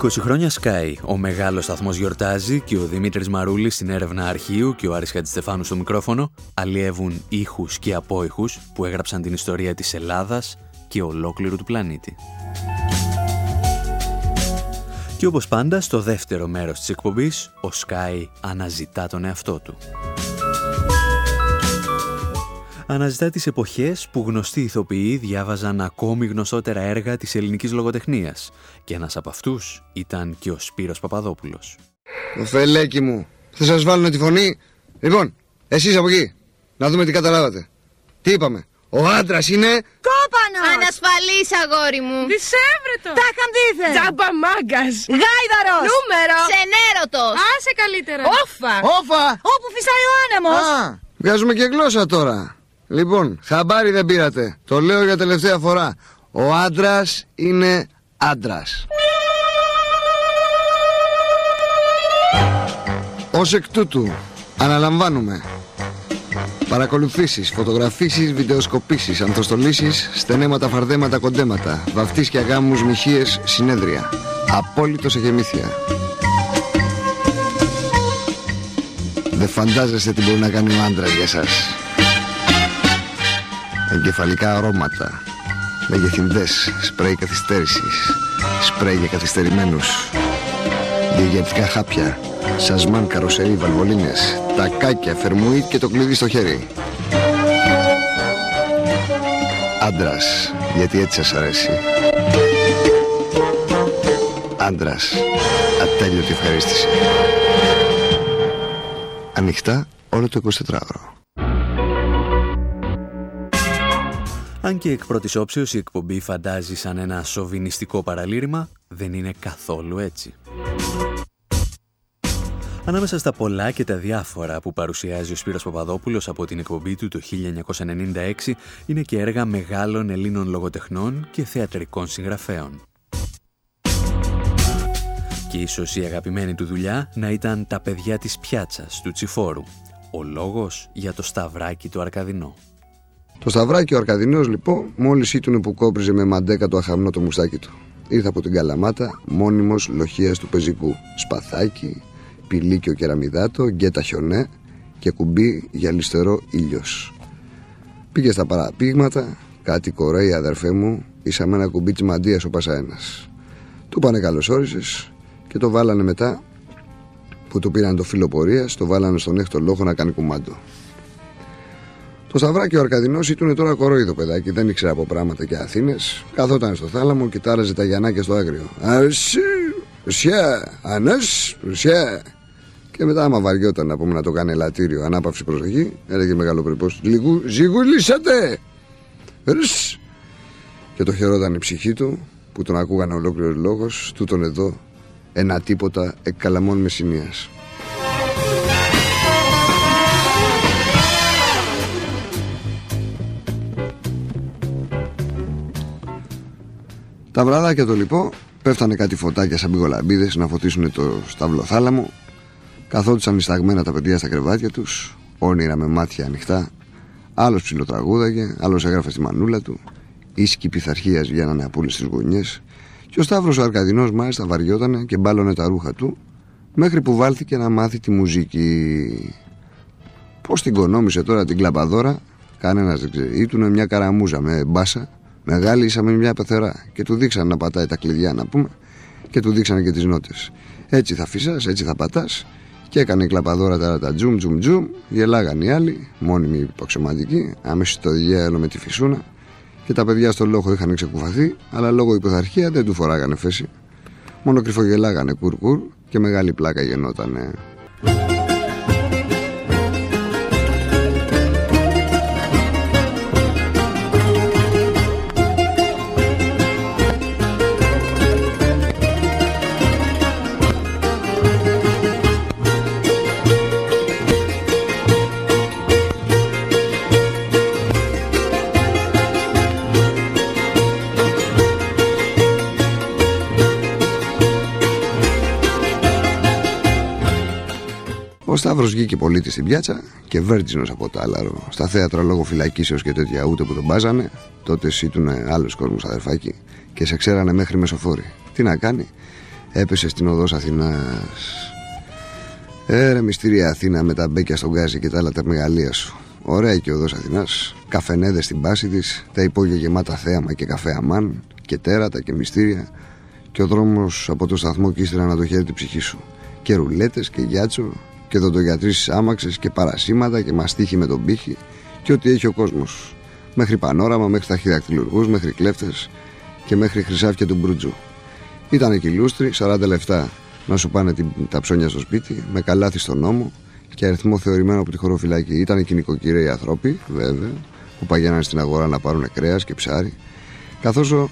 20 χρόνια ΣΚΑΙ. Ο μεγάλος σταθμός γιορτάζει και ο Δημήτρης Μαρούλης στην έρευνα αρχείου και ο Άρης Χατζηστεφάνου στο μικρόφωνο αλλιεύουν ήχους και απόϊχους που έγραψαν την ιστορία της Ελλάδας και ολόκληρου του πλανήτη. Και όπως πάντα, στο δεύτερο μέρος της εκπομπής, ο ΣΚΑΙ αναζητά τον εαυτό του. Αναζητά τις εποχές που γνωστοί ηθοποιοί διάβαζαν ακόμη γνωστότερα έργα της ελληνικής λογοτεχνίας. Και ένας από αυτούς ήταν και ο Σπύρος Παπαδόπουλος. Ο φελέκι μου, θα σας βάλουν τη φωνή. Λοιπόν, εσείς από εκεί, να δούμε τι καταλάβατε. Τι είπαμε, ο άντρας είναι... Κόπανος! Ανασφαλής αγόρι μου! Δισεύρετο! Ταχαντίθε! Τζάμπα μάγκας! Γάιδαρος! Νούμερο! Ξενέρωτος! Άσε καλύτερα! Όφα! Όφα! Όπου φυσάει ο άνεμος! Α, βγάζουμε και γλώσσα τώρα! Λοιπόν, χαμπάρι δεν πήρατε. Το λέω για τελευταία φορά. Ο άντρας είναι άντρας. Ως εκ τούτου, αναλαμβάνουμε παρακολουθήσεις, φωτογραφίσεις, βιντεοσκοπήσεις, ανθροστολήσεις, στενέματα, φαρδέματα, κοντέματα, βαφτίσκια, γάμους, μοιχείες, συνέδρια. Απόλυτος εχεμήθεια. Δεν φαντάζεστε τι μπορεί να κάνει ο άντρας για σας. Εγκεφαλικά αρώματα, μεγεθυντές, σπρέι καθυστέρησης, σπρέι για καθυστερημένους, διαγευτικά χάπια, σασμάν, καροσερί, βαλβολίνες, τακάκια, φερμουίτ και το κλειδί στο χέρι. Άντρας, γιατί έτσι σας αρέσει. Άντρας, ατέλειωτη ευχαρίστηση. Ανοιχτά όλο το 24ωρο. Αν και εκ πρώτης όψεως η εκπομπή φαντάζει σαν ένα σοβινιστικό παραλήρημα, δεν είναι καθόλου έτσι. Ανάμεσα στα πολλά και τα διάφορα που παρουσιάζει ο Σπύρος Παπαδόπουλος από την εκπομπή του το 1996 είναι και έργα μεγάλων Ελλήνων λογοτεχνών και θεατρικών συγγραφέων. Και ίσως η αγαπημένη του δουλειά να ήταν «Τα παιδιά της πιάτσας» του Τσιφόρου. Ο λόγος για το σταυράκι του Αρκαδινό. Το σταυράκι ο Αρκαδινός λοιπόν μόλις ήτουνε που κόπριζε με μαντέκα το αχαμνό το μουστάκι του. Ήρθε από την Καλαμάτα, μόνιμος λοχείας του πεζικού. Σπαθάκι, πηλίκιο κεραμιδάτο, γκέτα χιονέ και κουμπί γυαλιστερό ήλιος. Πήγε στα παραπήγματα, κάτι κορέι αδερφέ μου, ίσα με ένα κουμπί της μαντίας ο Πασαένας. Του πάνε καλώς όρισες και το βάλανε μετά που του πήραν το φύλλο πορείας, το βάλανε στον έκτο λόγο να κάνει κουμάντο. Το σταυράκι ο Αρκαδινός ήτουνε τώρα κορόιδο παιδάκι, δεν ήξερε από πράγματα και Αθήνες. Καθόταν στο θάλαμο, κοιτάραζε τα γιαννάκια στο άγριο. Αρσί, ρουσιά, ανάς, ρουσιά. Και μετά, άμα βαριόταν να πούμε να το κάνει ελαττήριο, ανάπαυση προσοχή, έλεγε μεγαλοπρεπώς. Λιγού, ζυγουλήσατε! Ρουσ! Και το χαιρόταν η ψυχή του, που τον ακούγανε ολόκληρος λόγος, τούτον εδώ, ένα τίποτα εκ Καλαμών Μεσσηνίας. Τα βραδάκια το λοιπόν πέφτανε κάτι φωτάκια σαν πηγολαμπίδες να φωτίσουν το σταυλοθάλαμο. Καθόντουσαν νησταγμένα τα παιδιά στα κρεβάτια τους, όνειρα με μάτια ανοιχτά. Άλλος ψιλοτραγούδαγε, άλλος έγραφε στη μανούλα του. Ίσκοι πειθαρχίας βγαίνανε από όλες τις γωνιές. Και ο Σταύρος ο Αρκαδινός μάλιστα βαριότανε και μπάλωνε τα ρούχα του, μέχρι που βάλθηκε να μάθει τη μουζική. Πώς την κονόμησε τώρα την κλαπαδόρα, κανένας δεν ξέρει. Ήτουνε μια καραμούζα με μπάσα. Μεγάλη ήσαμε μια πεθερά και του δείξαν να πατάει τα κλειδιά να πούμε και του δείξαν και τις νότες. Έτσι θα φυσάς, έτσι θα πατάς και έκανε η κλαπαδόρα τα τζουμ τζουμ τζουμ, γελάγαν οι άλλοι, μόνιμοι υποξωματικοί, αμέσως το διέλο με τη φυσούνα και τα παιδιά στον λόγο είχαν ξεκουφαθεί αλλά λόγω υποθαρχία δεν του φοράγανε φέση. Μόνο κρυφογελάγανε κουρκουρ και μεγάλη πλάκα γεννότανε. Ο Σταύρος βγήκε πολίτη στην πιάτσα και βέρτιζνος από το τάλαρο. Στα θέατρα λόγω φυλακίσεως και τέτοια ούτε που τον μπάζανε, τότε σήτουνε άλλος κόσμος αδερφάκι και σε ξέρανε μέχρι μεσοφόρη. Τι να κάνει, έπεσε στην οδός Αθηνάς. Ρε μυστήρια Αθήνα, με τα μπέκια στον γκάζι και τα άλλα τα μεγαλεία σου. Ωραία και οδός Αθηνάς, καφενέδες στην πάση της, τα υπόγεια γεμάτα θέαμα και καφέ αμάν και τέρατα και μυστήρια, και ο δρόμος από το σταθμό και ύστερα να το χέρι την ψυχή σου. Και ρουλέτες και γιάτσο και δοντογιατρήσεις άμαξες και παρασύματα και μαστίχη με τον πύχη και ό,τι έχει ο κόσμος. Μέχρι πανόραμα, μέχρι ταχυδακτυλουργούς, μέχρι κλέφτες και μέχρι χρυσάφια του μπρούτζου. Ήταν εκεί λούστροι, 40 λεφτά να σου πάνε τα ψώνια στο σπίτι, με καλάθι στον ώμο και αριθμό θεωρημένο από τη χωροφυλακή. Ήταν εκεί νοικοκυρέοι άνθρωποι, βέβαια, που παγιάναν στην αγορά να πάρουν κρέας και ψάρι, καθώς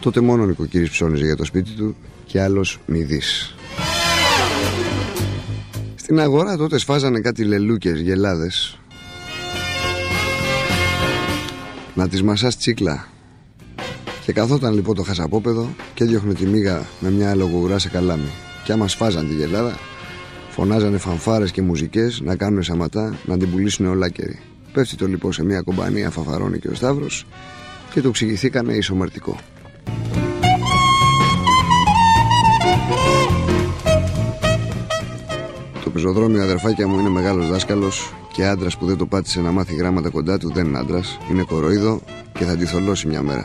τότε μόνο ο νοικοκύρης ψώνιζε για το σπίτι του και άλλος μυδής. Στην αγορά τότε σφάζανε κάτι λελούκες, γελάδες. Να τις μασάς τσίκλα. Και καθόταν λοιπόν το χασαπόπεδο και διώχνε τη μύγα με μια αλογουρά σε καλάμι. Και άμα σφάζαν τη γελάδα, φωνάζανε φανφάρες και μουζικές να κάνουν σαματά, να την πουλήσουν ολάκεροι. Πέφτει το λοιπόν σε μια κομπανία φαφαρώνει και ο Σταύρος και το ξηγηθήκανε ισομερτικό. Το πεζοδρόμιο, αδερφάκια μου, είναι μεγάλος δάσκαλος και άντρας που δεν το πάτησε να μάθει γράμματα κοντά του δεν είναι άντρας, είναι κοροϊδό και θα τη θολώσει μια μέρα.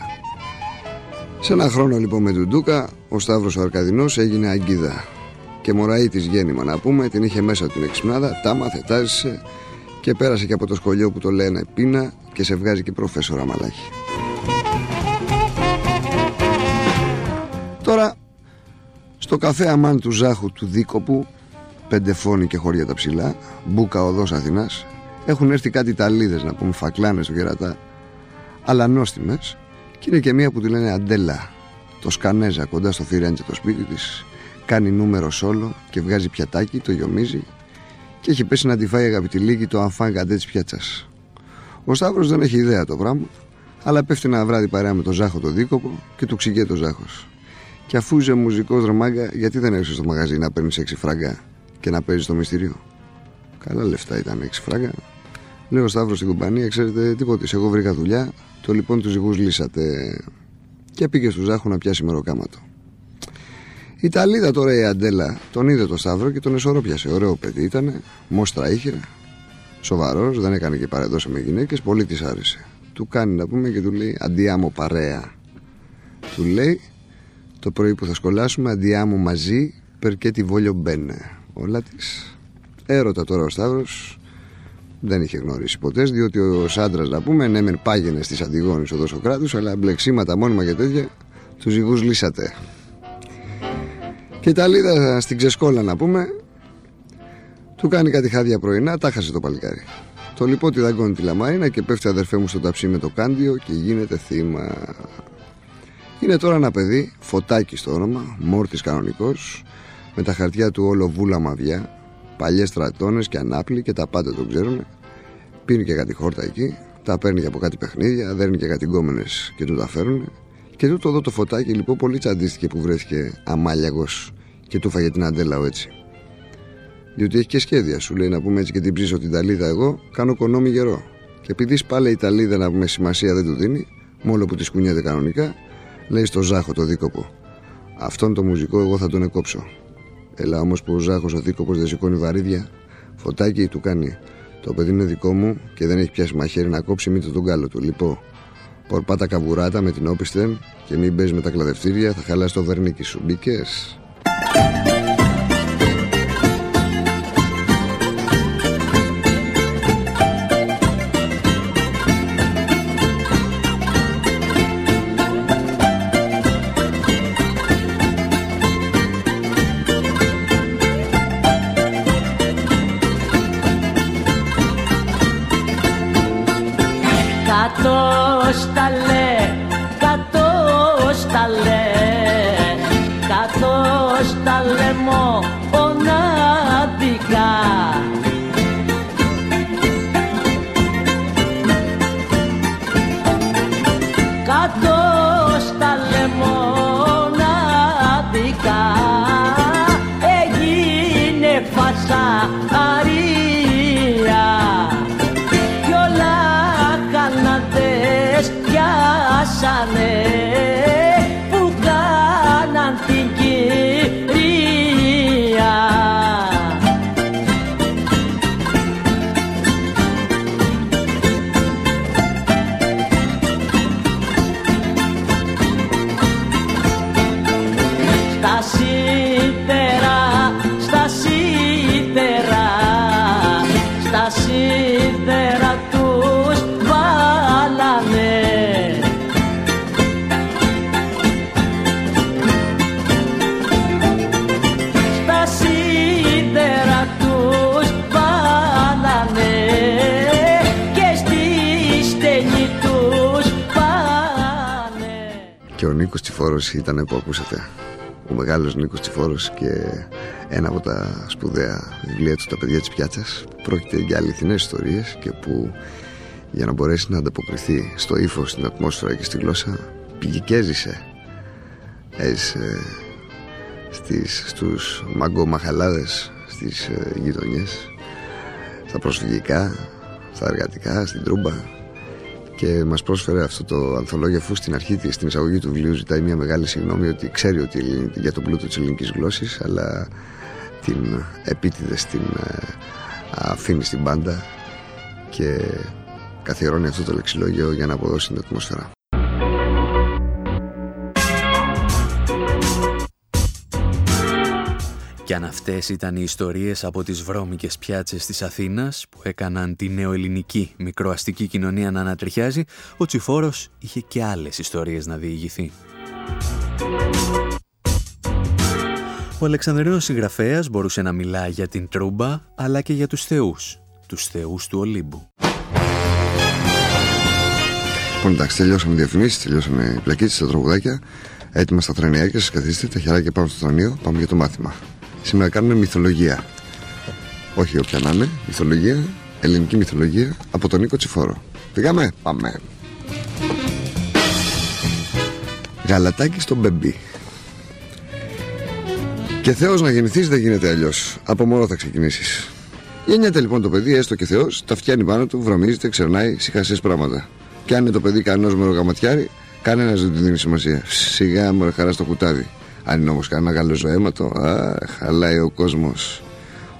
Σε ένα χρόνο λοιπόν με τον Ντούκα, ο Σταύρος ο Αρκαδινός έγινε αγκίδα. Και μωραή της γέννημα να πούμε, την είχε μέσα την εξυπνάδα, τα μαθετάζησε και πέρασε και από το σχολείο που το λένε πείνα και σε βγάζει και προφέσορα μαλάχη. Τώρα, στο καφέ αμάν του Ζάχου του Δίκοπου, πέντε φόνοι και χωριά τα ψηλά, μπούκα οδός Αθηνάς, έχουν έρθει κάτι Ιταλίδες, να πούμε φακλάνες στο κερατά, αλλά νόστιμες, και είναι και μία που τη λένε Αντέλα, το σκανέζα κοντά στο Φιρέν και το σπίτι της, κάνει νούμερο σόλο και βγάζει πιατάκι, το γιομίζει και έχει πέσει να τη φάει αγαπητή λίγη το αμφάν καντέ της πιάτσας. Ο Σταύρος δεν έχει ιδέα το πράγμα, αλλά πέφτει ένα βράδυ παρέα με τον Ζάχο το Δίκοπο και του ξηγεί το Ζάχος. Και αφού είσαι μουζικός δρομάγκα, γιατί δεν έρχεσαι στο μαγαζί να παίρνεις 6 φράγκα και να παίζεις το μυστηρίο? Καλά λεφτά ήταν 6 φράγκα. Λέω ο Σταύρος στην κομπανία, ξέρετε τίποτε, εγώ βρήκα δουλειά, το λοιπόν τους ζυγούς λύσατε. Και πήγε στο Ζάχο να πιάσει μεροκάματο. Η Ιταλίδα τώρα η Αντέλα τον είδε το Σταύρο και τον εσωρόπιασε. Ωραίο παιδί ήταν, μόστρα είχε, σοβαρός, δεν έκανε και παρεδόση με γυναίκες, πολύ της άρεσε. Του κάνει να πούμε και του λέει αντιάμο παρέα. Του λέει το πρωί που θα σκολάσουμε αντιάμο μαζί περκέ τη βόλιο μπαίνε. Όλα της. Έρωτα τώρα ο Σταύρος δεν είχε γνωρίσει ποτέ, διότι ο άντρας να πούμε ναι μεν πάγαινε στις Αντιγόνης οδός ο κράτους, αλλά μπλεξίματα μόνιμα και τέτοια τους ζυγούς λύσατε. Και η Ιταλίδα στην ξεσκόλα να πούμε του κάνει κάτι χάδια πρωινά, τα χάσε το παλικάρι. Το λοιπόν τη δαγκώνει τη λαμάρινα και πέφτει αδερφέ μου στο ταψί με το κάντιο και γίνεται θύμα. Είναι τώρα ένα παιδί, Φωτάκι στο όνομα, μόρτης κανονικός, με τα χαρτιά του όλο βούλα μαβιά, παλιές στρατώνες και ανάπλοι και τα πάντα τον ξέρουν. Πίνει και κάτι χόρτα εκεί, τα παίρνει και από κάτι παιχνίδια, δέρνει και κάτι γκόμενες και του τα φέρνουν. Και τούτο εδώ το Φωτάκι λοιπόν πολύ τσαντίστηκε που βρέθηκε αμάλιαγος και του φάγε την Αντέλαο έτσι. Διότι έχει και σχέδια, σου λέει να πούμε έτσι και την ψήσω την Ιταλίδα. Εγώ κάνω κονόμι γερό. Και επειδή σπάλε η Ιταλίδα να πούμε σημασία δεν του δίνει, μόνο που τη κουνιέται κανονικά, λέει στο Ζάχο το Δίκοπο. Αυτόν το μουζικό εγώ θα τον εκόψω. Έλα όμως που ο Ζάχος ο Δίκοπος δεν σηκώνει βαρύδια, Φωτάκι του κάνει. Το παιδί είναι δικό μου και δεν έχει πιάσει μαχαίρι να κόψει, μήτε τον κάλο του. Λοιπόν, πορπά τα καβουράτα με την όπισθεν και μην παίζει με τα κλαδευτήρια, θα χαλάσει το βερνίκι σου. Μπήκες. Που κάναν την κυρία σίδερα τους βάλανε. Στα σίδερα τους βάλανε και στη στενή τους πάνε. Και ο Νίκος Τσιφόρος ήταν που ακούσατε. Ο μεγάλος Νίκος Τσιφόρος και ένα από τα σπουδαία βιβλία του «Τα παιδιά της πιάτσας». Πρόκειται για αληθινές ιστορίες και που για να μπορέσει να ανταποκριθεί στο ύφος, στην ατμόσφαιρα και στη γλώσσα πήγε και έζησε στους μαγκομαχαλάδες, στις γειτονιές, στα προσφυγικά, στα εργατικά, στην Τρούμπα, και μας πρόσφερε αυτό το ανθολόγιο, αφού στην αρχή της, στην εισαγωγή του βιβλίου, ζητάει μια μεγάλη συγγνώμη ότι ξέρει ότι για τον πλούτο της ελληνικής γλώσσης, αλλά την επίτηδες την αφήνει στην πάντα και καθιερώνει αυτό το λεξιλόγιο για να αποδώσει την ατμόσφαιρα. Κι αν αυτές ήταν οι ιστορίες από τις βρώμικες πιάτσες της Αθήνας που έκαναν τη νεοελληνική μικροαστική κοινωνία να ανατριχιάζει, ο Τσιφόρος είχε και άλλες ιστορίες να διηγηθεί. Ο Αλεξανδρίνος συγγραφέας μπορούσε να μιλά για την Τρούμπα, αλλά και για τους θεούς, τους θεούς του Ολύμπου. Λοιπόν, εντάξει, τελειώσαμε διαφημίσεις, τελειώσαμε πλακίτσες, τα τραγουδάκια, έτοιμα στα τρανιάκια σας, καθίστε, τα χεράκια πάνω στο τρανίο, πάμε για το μάθημα. Σήμερα κάνουμε μυθολογία. Όχι όποια να είναι, μυθολογία, ελληνική μυθολογία από τον Νίκο Τσιφόρο. Πήγαμε, πάμε. Γαλατάκι στον μπεμπί. Και Θεός να γεννηθείς δεν γίνεται αλλιώς. Από μόνο θα ξεκινήσεις. Γεννιέται λοιπόν το παιδί, έστω και Θεός, τα φτιάνει πάνω του, βρωμίζεται, ξερνάει, σιχασές πράγματα. Και αν είναι το παιδί κανένας μερογαματιάρη, κανένας δεν του δίνει σημασία. Σιγά μωρέ χαρά στο κουτάδι. Αν είναι όμως κανένα γαλοζοαίματο, χαλάει ο κόσμος.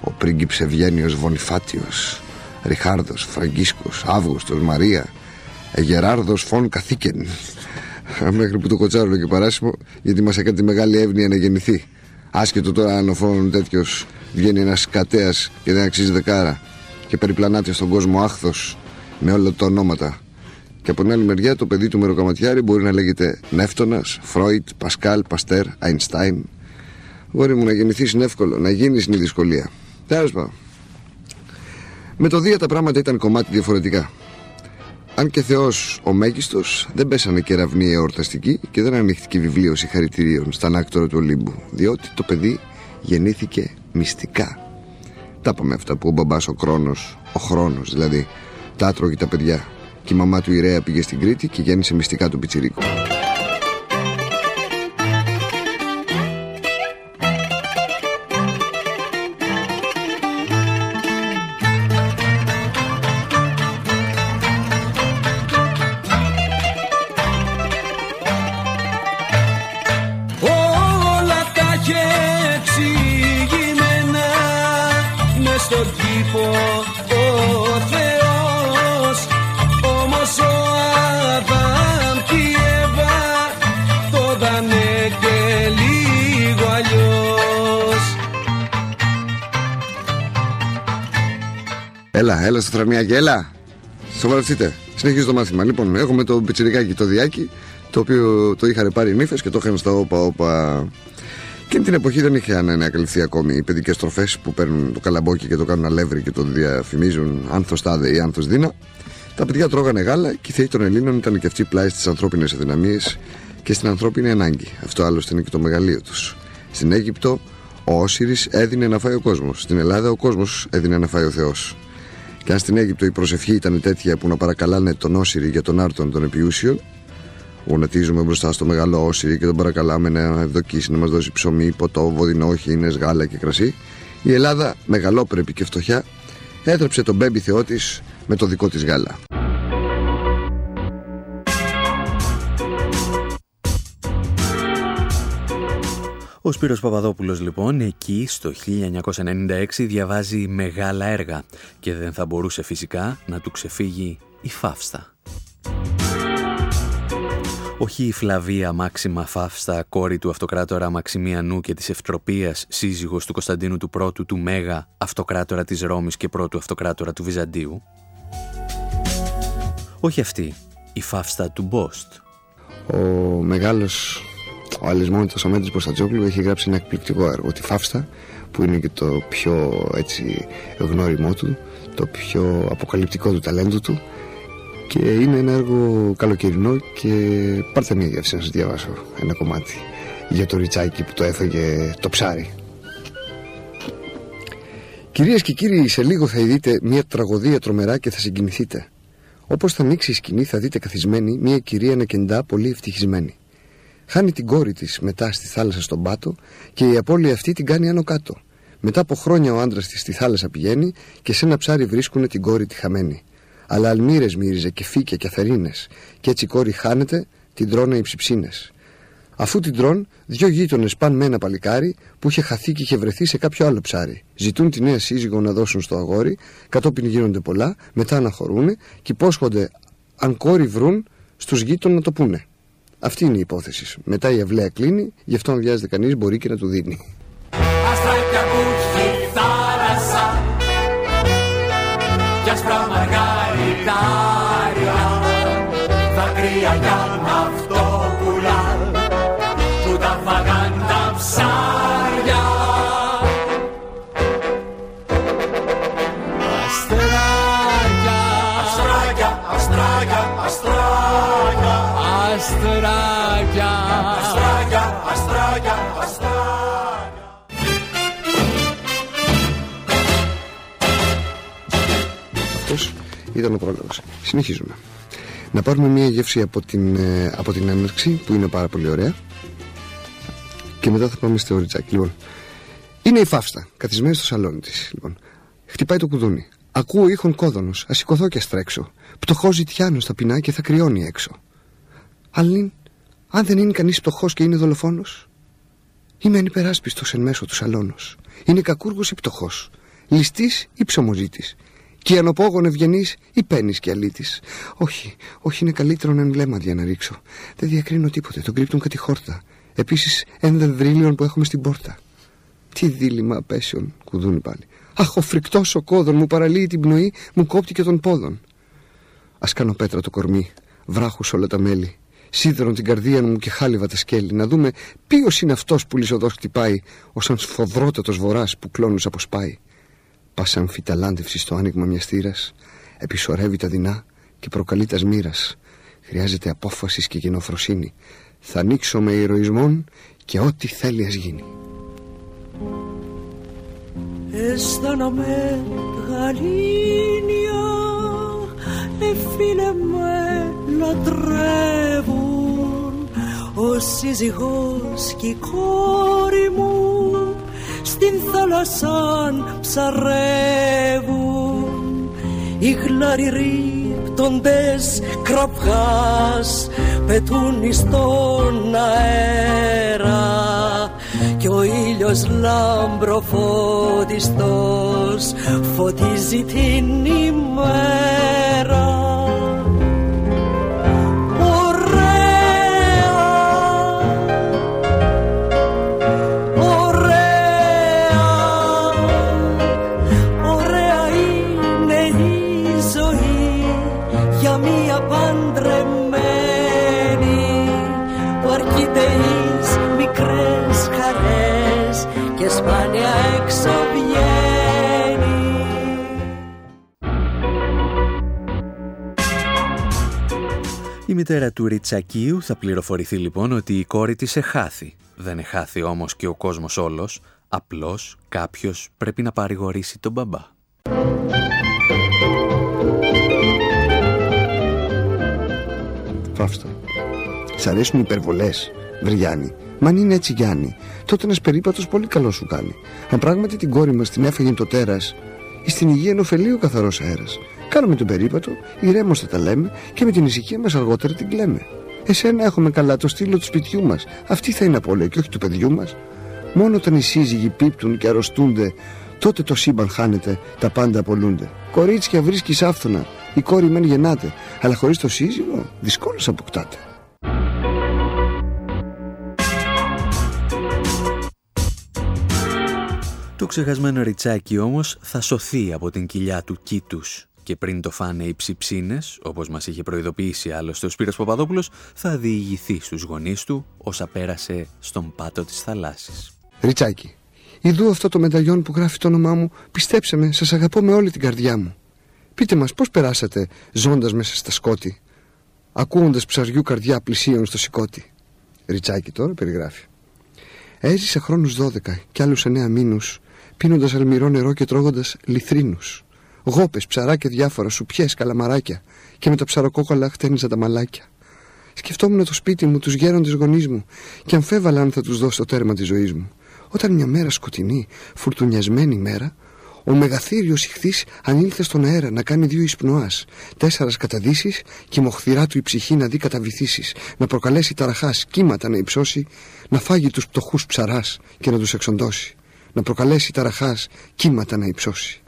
Ο πρίγκιπς Ευγένιος Βονιφάτιος, Ριχάρδος, Φραγκίσκος, Αύγουστος, Μαρία, Γεράρδος Φων Καθήκεν. Μέχρι που το κοτσάρολο και παράσιμο, γιατί μας έκανε τη μεγάλη εύνοια να γεννηθεί. Άσχετο τώρα αν ο Φων τέτοιος βγαίνει ένας κατέας και δεν αξίζει δεκάρα και περιπλανάται στον κόσμο άχθος με όλα τα ονόματα. Και από την άλλη μεριά το παιδί του μεροκαματιάρη μπορεί να λέγεται Νεύτωνας, Φρόιτ, Πασκάλ, Παστέρ, Αϊνστάιν. Γόρι μου, να γεννηθείς είναι εύκολο, να γίνεις είναι η δυσκολία. Τέλος πάντων. Με το Δία τα πράγματα ήταν κομμάτι διαφορετικά. Αν και Θεός ο μέγιστος, δεν πέσανε κεραυνοί εορταστικοί και δεν ανοίχθηκε βιβλίο συγχαρητηρίων στα ανάκτορα του Ολύμπου, διότι το παιδί γεννήθηκε μυστικά. Τα πάμε αυτά που ο μπαμπάς ο χρόνος δηλαδή, τα άτρωγε τα παιδιά. Και η μαμά του η Ρέα πήγε στην Κρήτη και γέννησε μυστικά τον πιτσιρίκο. Όλα τα είχε εξηγημένα μες στον κήπο ο Θεός. Όμως ο Αδάμ και η Εύα το δανε και λίγο αλλιώς. Έλα στα τραμιάκια, έλα. Σοβαρευτείτε, συνεχίζει το μάθημα. Λοιπόν, έχουμε το πιτσιρικάκι, το Διάκι, το οποίο το είχαν πάρει οι νύφες και το είχαν στα όπα. Και την εποχή δεν είχε ανακαλυφθεί ακόμη οι παιδικές τροφές που παίρνουν το καλαμπόκι και το κάνουν αλεύρι και το διαφημίζουν άνθος τάδε ή άνθος δίνα. Τα παιδιά τρώγανε γάλα και οι θεοί των Ελλήνων ήταν και αυτοί πλάι στις ανθρώπινες αδυναμίες και στην ανθρώπινη ανάγκη. Αυτό άλλωστε είναι και το μεγαλείο τους. Στην Αίγυπτο ο Όσιρης έδινε να φάει ο κόσμος. Στην Ελλάδα ο κόσμος έδινε να φάει ο Θεός. Και αν στην Αίγυπτο η προσευχή ήταν τέτοια που να παρακαλάνε τον Όσιρη για τον Άρτον των Επιούσιων, γονατίζουμε μπροστά στο μεγάλο Όσιρη και τον παρακαλάμε να ευδοκίσει, να μας δώσει ψωμί, ποτό, βοδινό, χήνες, γάλα και κρασί, η Ελλάδα, μεγαλόπρεπη και φτωχιά, έτρεψε τον μπέμπι Θεό της με το δικό της γάλα. Ο Σπύρος Παπαδόπουλος λοιπόν εκεί στο 1996 διαβάζει μεγάλα έργα και δεν θα μπορούσε φυσικά να του ξεφύγει η Φαύστα. Όχι η Φλαβία Μάξιμα Φαύστα, κόρη του αυτοκράτορα Μαξιμιανού και της Ευτροπίας, σύζυγος του Κωνσταντίνου του Πρώτου του Μέγα, αυτοκράτορα της Ρώμης και πρώτου αυτοκράτορα του Βυζαντίου. Όχι αυτή, η Φαύστα του Μπόστ. Ο μεγάλος, ο αλυσμόνητος, ο Μέντρης Τσόκλου, έχει γράψει ένα εκπληκτικό έργο, τη Φαύστα, που είναι και το πιο έτσι γνώριμό του, το πιο αποκαλυπτικό του ταλέντου του. Και είναι ένα έργο καλοκαιρινό και πάρτε μια γεύση να σας διαβάσω ένα κομμάτι για το ριτσάκι που το έφεγε το ψάρι. Κυρίες και κύριοι, σε λίγο θα ειδείτε μια τραγωδία τρομερά και θα συγκινηθείτε. Όπως θα ανοίξει η σκηνή θα δείτε καθισμένη μια κυρία ανακεντά πολύ ευτυχισμένη. Χάνει την κόρη της μετά στη θάλασσα στον πάτο και η απώλεια αυτή την κάνει άνω κάτω. Μετά από χρόνια ο άντρας της στη θάλασσα πηγαίνει και σε ένα ψάρι βρίσκουν την κόρη τη χαμένη. Αλλά αλμύρες μύριζε και φύκια και αθερίνες, και έτσι η κόρη χάνεται, την τρώνε οι ψιψίνες. Αφού την τρών, δύο γείτονες πάνε με ένα παλικάρι που είχε χαθεί και είχε βρεθεί σε κάποιο άλλο ψάρι. Ζητούν τη νέα σύζυγο να δώσουν στο αγόρι, κατόπιν γίνονται πολλά, μετά αναχωρούνε και υπόσχονται, αν κόρη βρουν, στους γείτονες να το πούνε. Αυτή είναι η υπόθεση. Μετά η αυλαία κλείνει, γι' αυτό αν βιάζεται κανείς μπορεί και να του δίνει. Αυτός ήταν ο πρόλογος. Συνεχίζουμε. Να πάρουμε μια γεύση από την έναρξη που είναι πάρα πολύ ωραία και μετά θα πάμε στο ριτσάκι. Λοιπόν, είναι η Φαύστα, καθισμένη στο σαλόνι της. Λοιπόν, χτυπάει το κουδούνι. Ακούω ήχον κόδωνος, ας σηκωθώ και ας τρέξω. Πτωχός ζητιάνος θα πεινά και θα κρυώνει έξω. Αλλήν, αν δεν είναι κανείς πτωχός και είναι δολοφόνος. Είμαι ανυπεράσπιστος εν μέσω του σαλόνος. Είναι κακούργος ή πτωχός, ληστής ή ψωμοζήτης. Και ανοπόγων ευγενής ή πένης και αλήτης. Όχι, όχι, είναι καλύτερον εν βλέμματια να ρίξω. Δεν διακρίνω τίποτε, τον κρύπτουν κατ' η χόρτα. Επίσης εν δενδρύλιον που έχουμε στην πόρτα. Τι δίλημα απέσιον, κουδούνι πάλι. Αχ, ο φρικτός ο κόδων μου παραλύει την πνοή, μου κόπτει και των πόδων. Ας κάνω πέτρα το κορμί, βράχους όλα τα μέλη. Σίδερον την καρδία μου και χάλιβα τα σκέλη. Να δούμε ποιος είναι αυτός που λυσοδός χτυπάει, ως σφοδρότατος βοράς που κλόνους αποσπάει. Πας σαν φυταλάντευση στο άνοιγμα μιας θύρας, επισορεύει τα δεινά και προκαλεί τας μοίρας. Χρειάζεται απόφασης και γενοφροσύνη. Θα ανοίξω με ηρωισμόν και ό,τι θέλει ας γίνει. Αισθάνομαι γαλήνια, φίλε με λατρεύουν. Ο σύζυγός και η κόρη μου στην θάλασσαν ψαρεύουν. Οι γλάροι ρίπτοντες κραυγάς πετούν εις τον αέρα κι ο ήλιος λαμπροφώτιστος φωτίζει την ημέρα. Η μητέρα του Ριτσακίου θα πληροφορηθεί λοιπόν ότι η κόρη της εχάθη. Δεν εχάθη όμως και ο κόσμος όλος, απλώς κάποιος πρέπει να παρηγορήσει τον μπαμπά. Φαύστα, σ' αρέσουν οι υπερβολές, Βριάννη. Μα αν είναι έτσι Γιάννη, τότε ένας περίπατος πολύ καλό σου κάνει. Αν πράγματι την κόρη μας την έφεγε το τέρας, εις την υγεία ενοφελεί ο καθαρός αέρας. Κάνουμε τον περίπατο, ηρέμως θα τα λέμε και με την ησυχία μας αργότερα την κλαίμε. Εσένα έχουμε καλά, το στήλο του σπιτιού μας. Αυτή θα είναι απώλεια και όχι του παιδιού μας. Μόνο όταν οι σύζυγοι πίπτουν και αρρωστούνται, τότε το σύμπαν χάνεται, τα πάντα απολούνται. Κορίτσια βρίσκεις άφθονα, η κόρη μεν γεννάται, αλλά χωρίς το σύζυγο δυσκόλως αποκτάται. Το ξεχασμένο ριτσάκι όμως θα σωθεί από την κοιλιά του κήτους και πριν το φάνε οι ψιψίνες, όπως μας είχε προειδοποιήσει άλλωστε ο Σπύρος Παπαδόπουλος, θα διηγηθεί στους γονείς του όσα πέρασε στον πάτο της θαλάσσης. Ριτσάκι, ειδού αυτό το μεταγιόν που γράφει το όνομά μου, πιστέψε με, σας αγαπώ με όλη την καρδιά μου. Πείτε μας πώς περάσατε ζώντας μέσα στα σκότη, ακούγοντας ψαριού καρδιά πλησίων στο σηκώτη. Ριτσάκι τώρα περιγράφει. Έζησα χρόνους 12 και άλλους 9 μήνους, πίνοντας αλμυρό νερό και τρώγοντας λιθρίνους. Γόπες, ψαράκια διάφορα, σουπιές, καλαμαράκια, και με τα ψαροκόκαλα χτένιζα τα μαλάκια. Σκεφτόμουν το σπίτι μου, τους γέροντες γονείς μου, και αμφέβαλα αν θα τους δώσω το τέρμα της ζωής μου. Όταν μια μέρα σκοτεινή, φουρτουνιασμένη μέρα, ο μεγαθύριος ιχθύς ανήλθε στον αέρα να κάνει 2 εισπνοάς, 4 καταδύσεις και μοχθηρά του η ψυχή να δει καταβυθήσεις, να προκαλέσει ταραχάς, κύματα να υψώσει, να φάγει τους πτωχούς ψαράς και να τους εξοντώσει, να προκαλέσει ταραχάς, κύματα να υψώσει.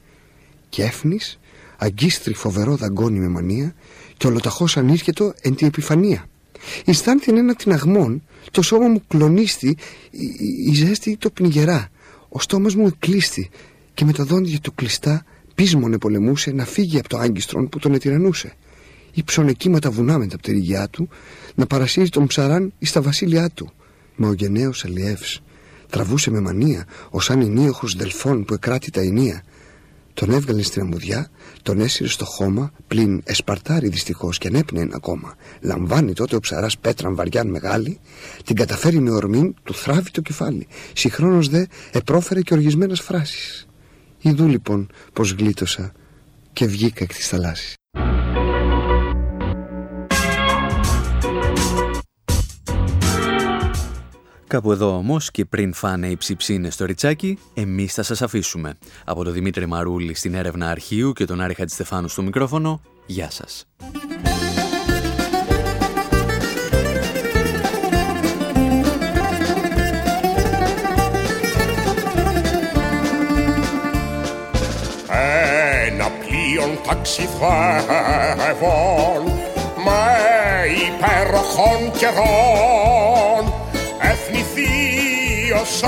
Και έφνης, αγκίστρι φοβερό δαγκώνει με μανία και ολοταχώς ανήρχετο εν τη επιφανία. Ιστάνθην ένα την αγμόν, το σώμα μου κλονίστη, η ζέστη το πνιγερά, ο στόμας μου εκλείστη και με τα δόντια του κλειστά πείσμονε πολεμούσε να φύγει από το άγκιστρον που τον ετυρανούσε. Ήψωνε κύματα βουνά με τα πτερυγιά του, να παρασύρει τον ψαράν εις τα βασίλειά του. Με ο γενναίος Αλιεύς τραβούσε με μανία, ως αν ενίοχος δελφών που εκράτη τα ενία. Τον έβγαλε στην αμμουδιά, τον έσυρε στο χώμα, πλην εσπαρτάρει δυστυχώς και ανέπνεεν ακόμα. Λαμβάνει τότε ο ψαράς πέτραν βαριάν μεγάλη, την καταφέρει με ορμήν, του θράβει το κεφάλι. Συγχρόνως δε επρόφερε και οργισμένες φράσεις. Ιδού λοιπόν πως γλίτωσα και βγήκα εκ της θαλάσσης. Κάπου εδώ όμως και πριν φάνε οι ψιψίνες στο ριτσάκι, εμείς θα σας αφήσουμε. Από τον Δημήτρη Μαρούλη στην έρευνα αρχείου και τον Άρη Χατζηστεφάνου στο μικρόφωνο, γεια σας. Ένα πλοίον ταξιδεύων με υπέροχων καιρών ως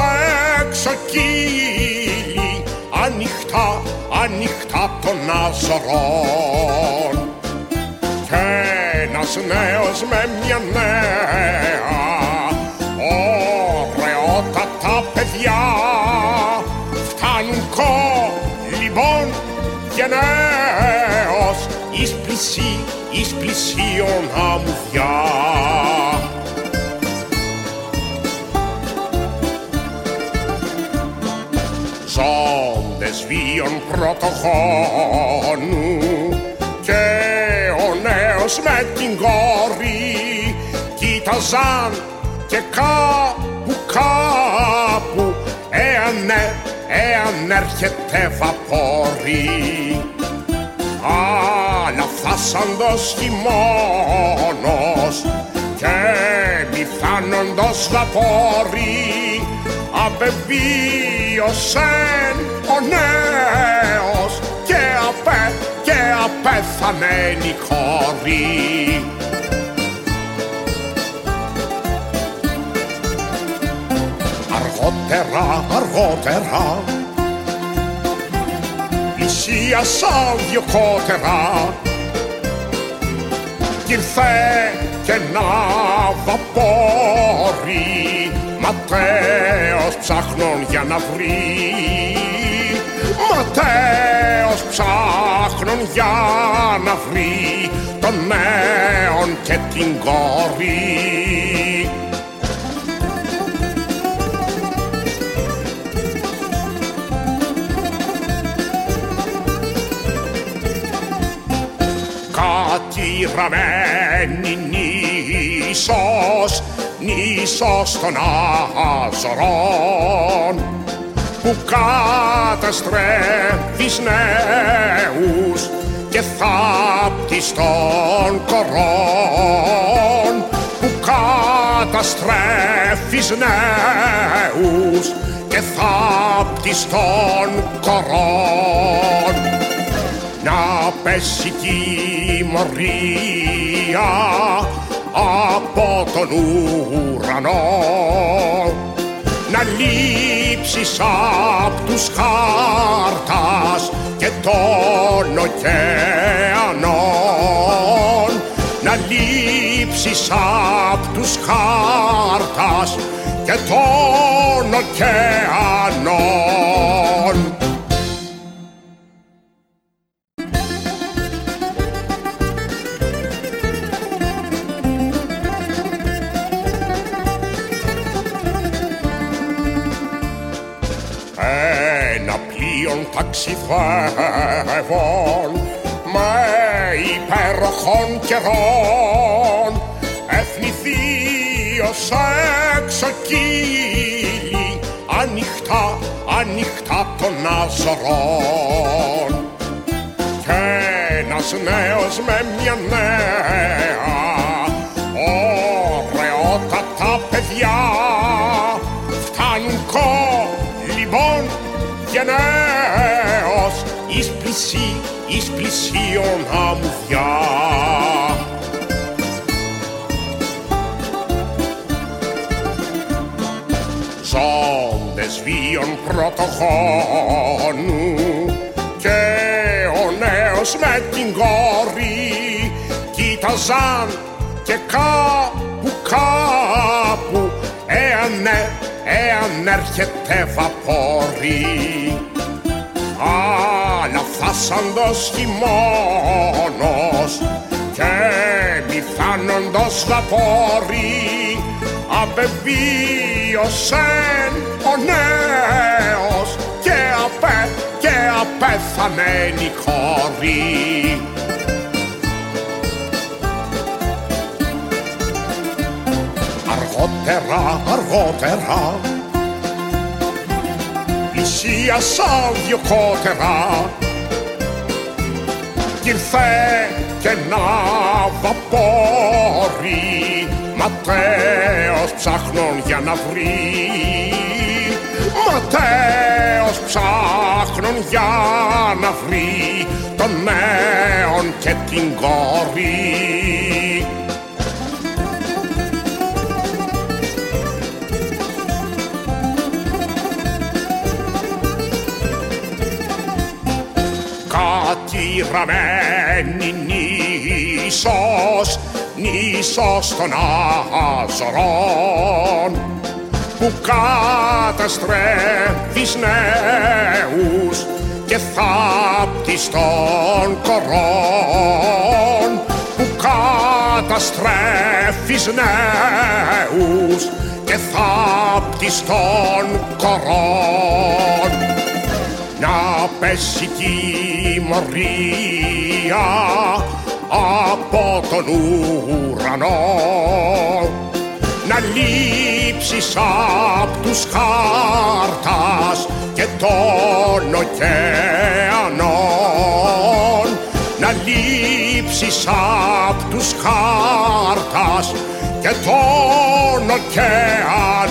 εξοκύλι, ανοιχτά, ανοιχτά των αζωρών. Κι ένας νέος με μια νέα, ωραιότατα παιδιά, φτάνουν κολυμπών και νέος εις πλησί, εις πλησίον αμμουδιά. Ζώντες βίων πρωτογόνου και ο νέος με την κόρη κοίταζαν και κάπου κάπου εάν έρχεται βαπόρι. Αλλά φθάσαντος χειμώνος και μη φθάνοντος βαπόρι, απεβίωσεν ο νέος και απέθανεν η κόρη. Αργότερα, αργότερα πλησίασαν δυο κότερα κι ήρθε και ένα βαπόρι ματέος ψάχνων για να βρει, ματέος ψάχνων για να βρει τον νέον και την κόρη. Κατηραμένη νήσος, νήσος των Αζωρών, που καταστρέφεις νέους και θάπτεις των κορών, που καταστρέφεις νέους και θάπτεις των κορών. Να πέσει η μορία από τον ουρανό, να λείπει κρύψεις απ' τους χάρτας και των ωκεανών, να λείψεις απ' τους χάρτας και των ωκεανών. Ταξιδεύων με υπέροχων καιρών, εθνιδίως εξωκύλοι, ανοιχτά, ανοιχτά των αζωρών. Κι ένας νέος με μια νέα, ωραιότατα παιδιά, φτάνουν κόλλιμπον γενναίος εις πλησί, εις πλησίον αμμουδιά. Ζώντες βίων πρωτογόνου και ο νέος με την κόρη κοίταζαν και κάπου κάπου εάν εάν έρχεται βαπόρι, αλλά φάσαντος χειμώνος και μη φάνοντος βαπόρι, απεβίωσεν ο νέος και απέθανεν η κόρη. Αργότερα, αργότερα, πλησίασαν δυο κότερα κι ήρθε κι ένα βαπόρι ματέως ψάχνων για να βρει, ματέως ψάχνων για να βρει των νέων και την κόρη. Κατηραμένη νήσος, νήσος των αζωρών, που καταστρέφεις νέους και θάπτεις των κορών, που καταστρέφεις νέους και θάπτεις των κορών. Να πέσει τιμωρία από τον ουρανό, να λείψεις απ' τους χάρτας και των ωκεανών, να λείψεις απ' τους χάρτας και των ωκεανών.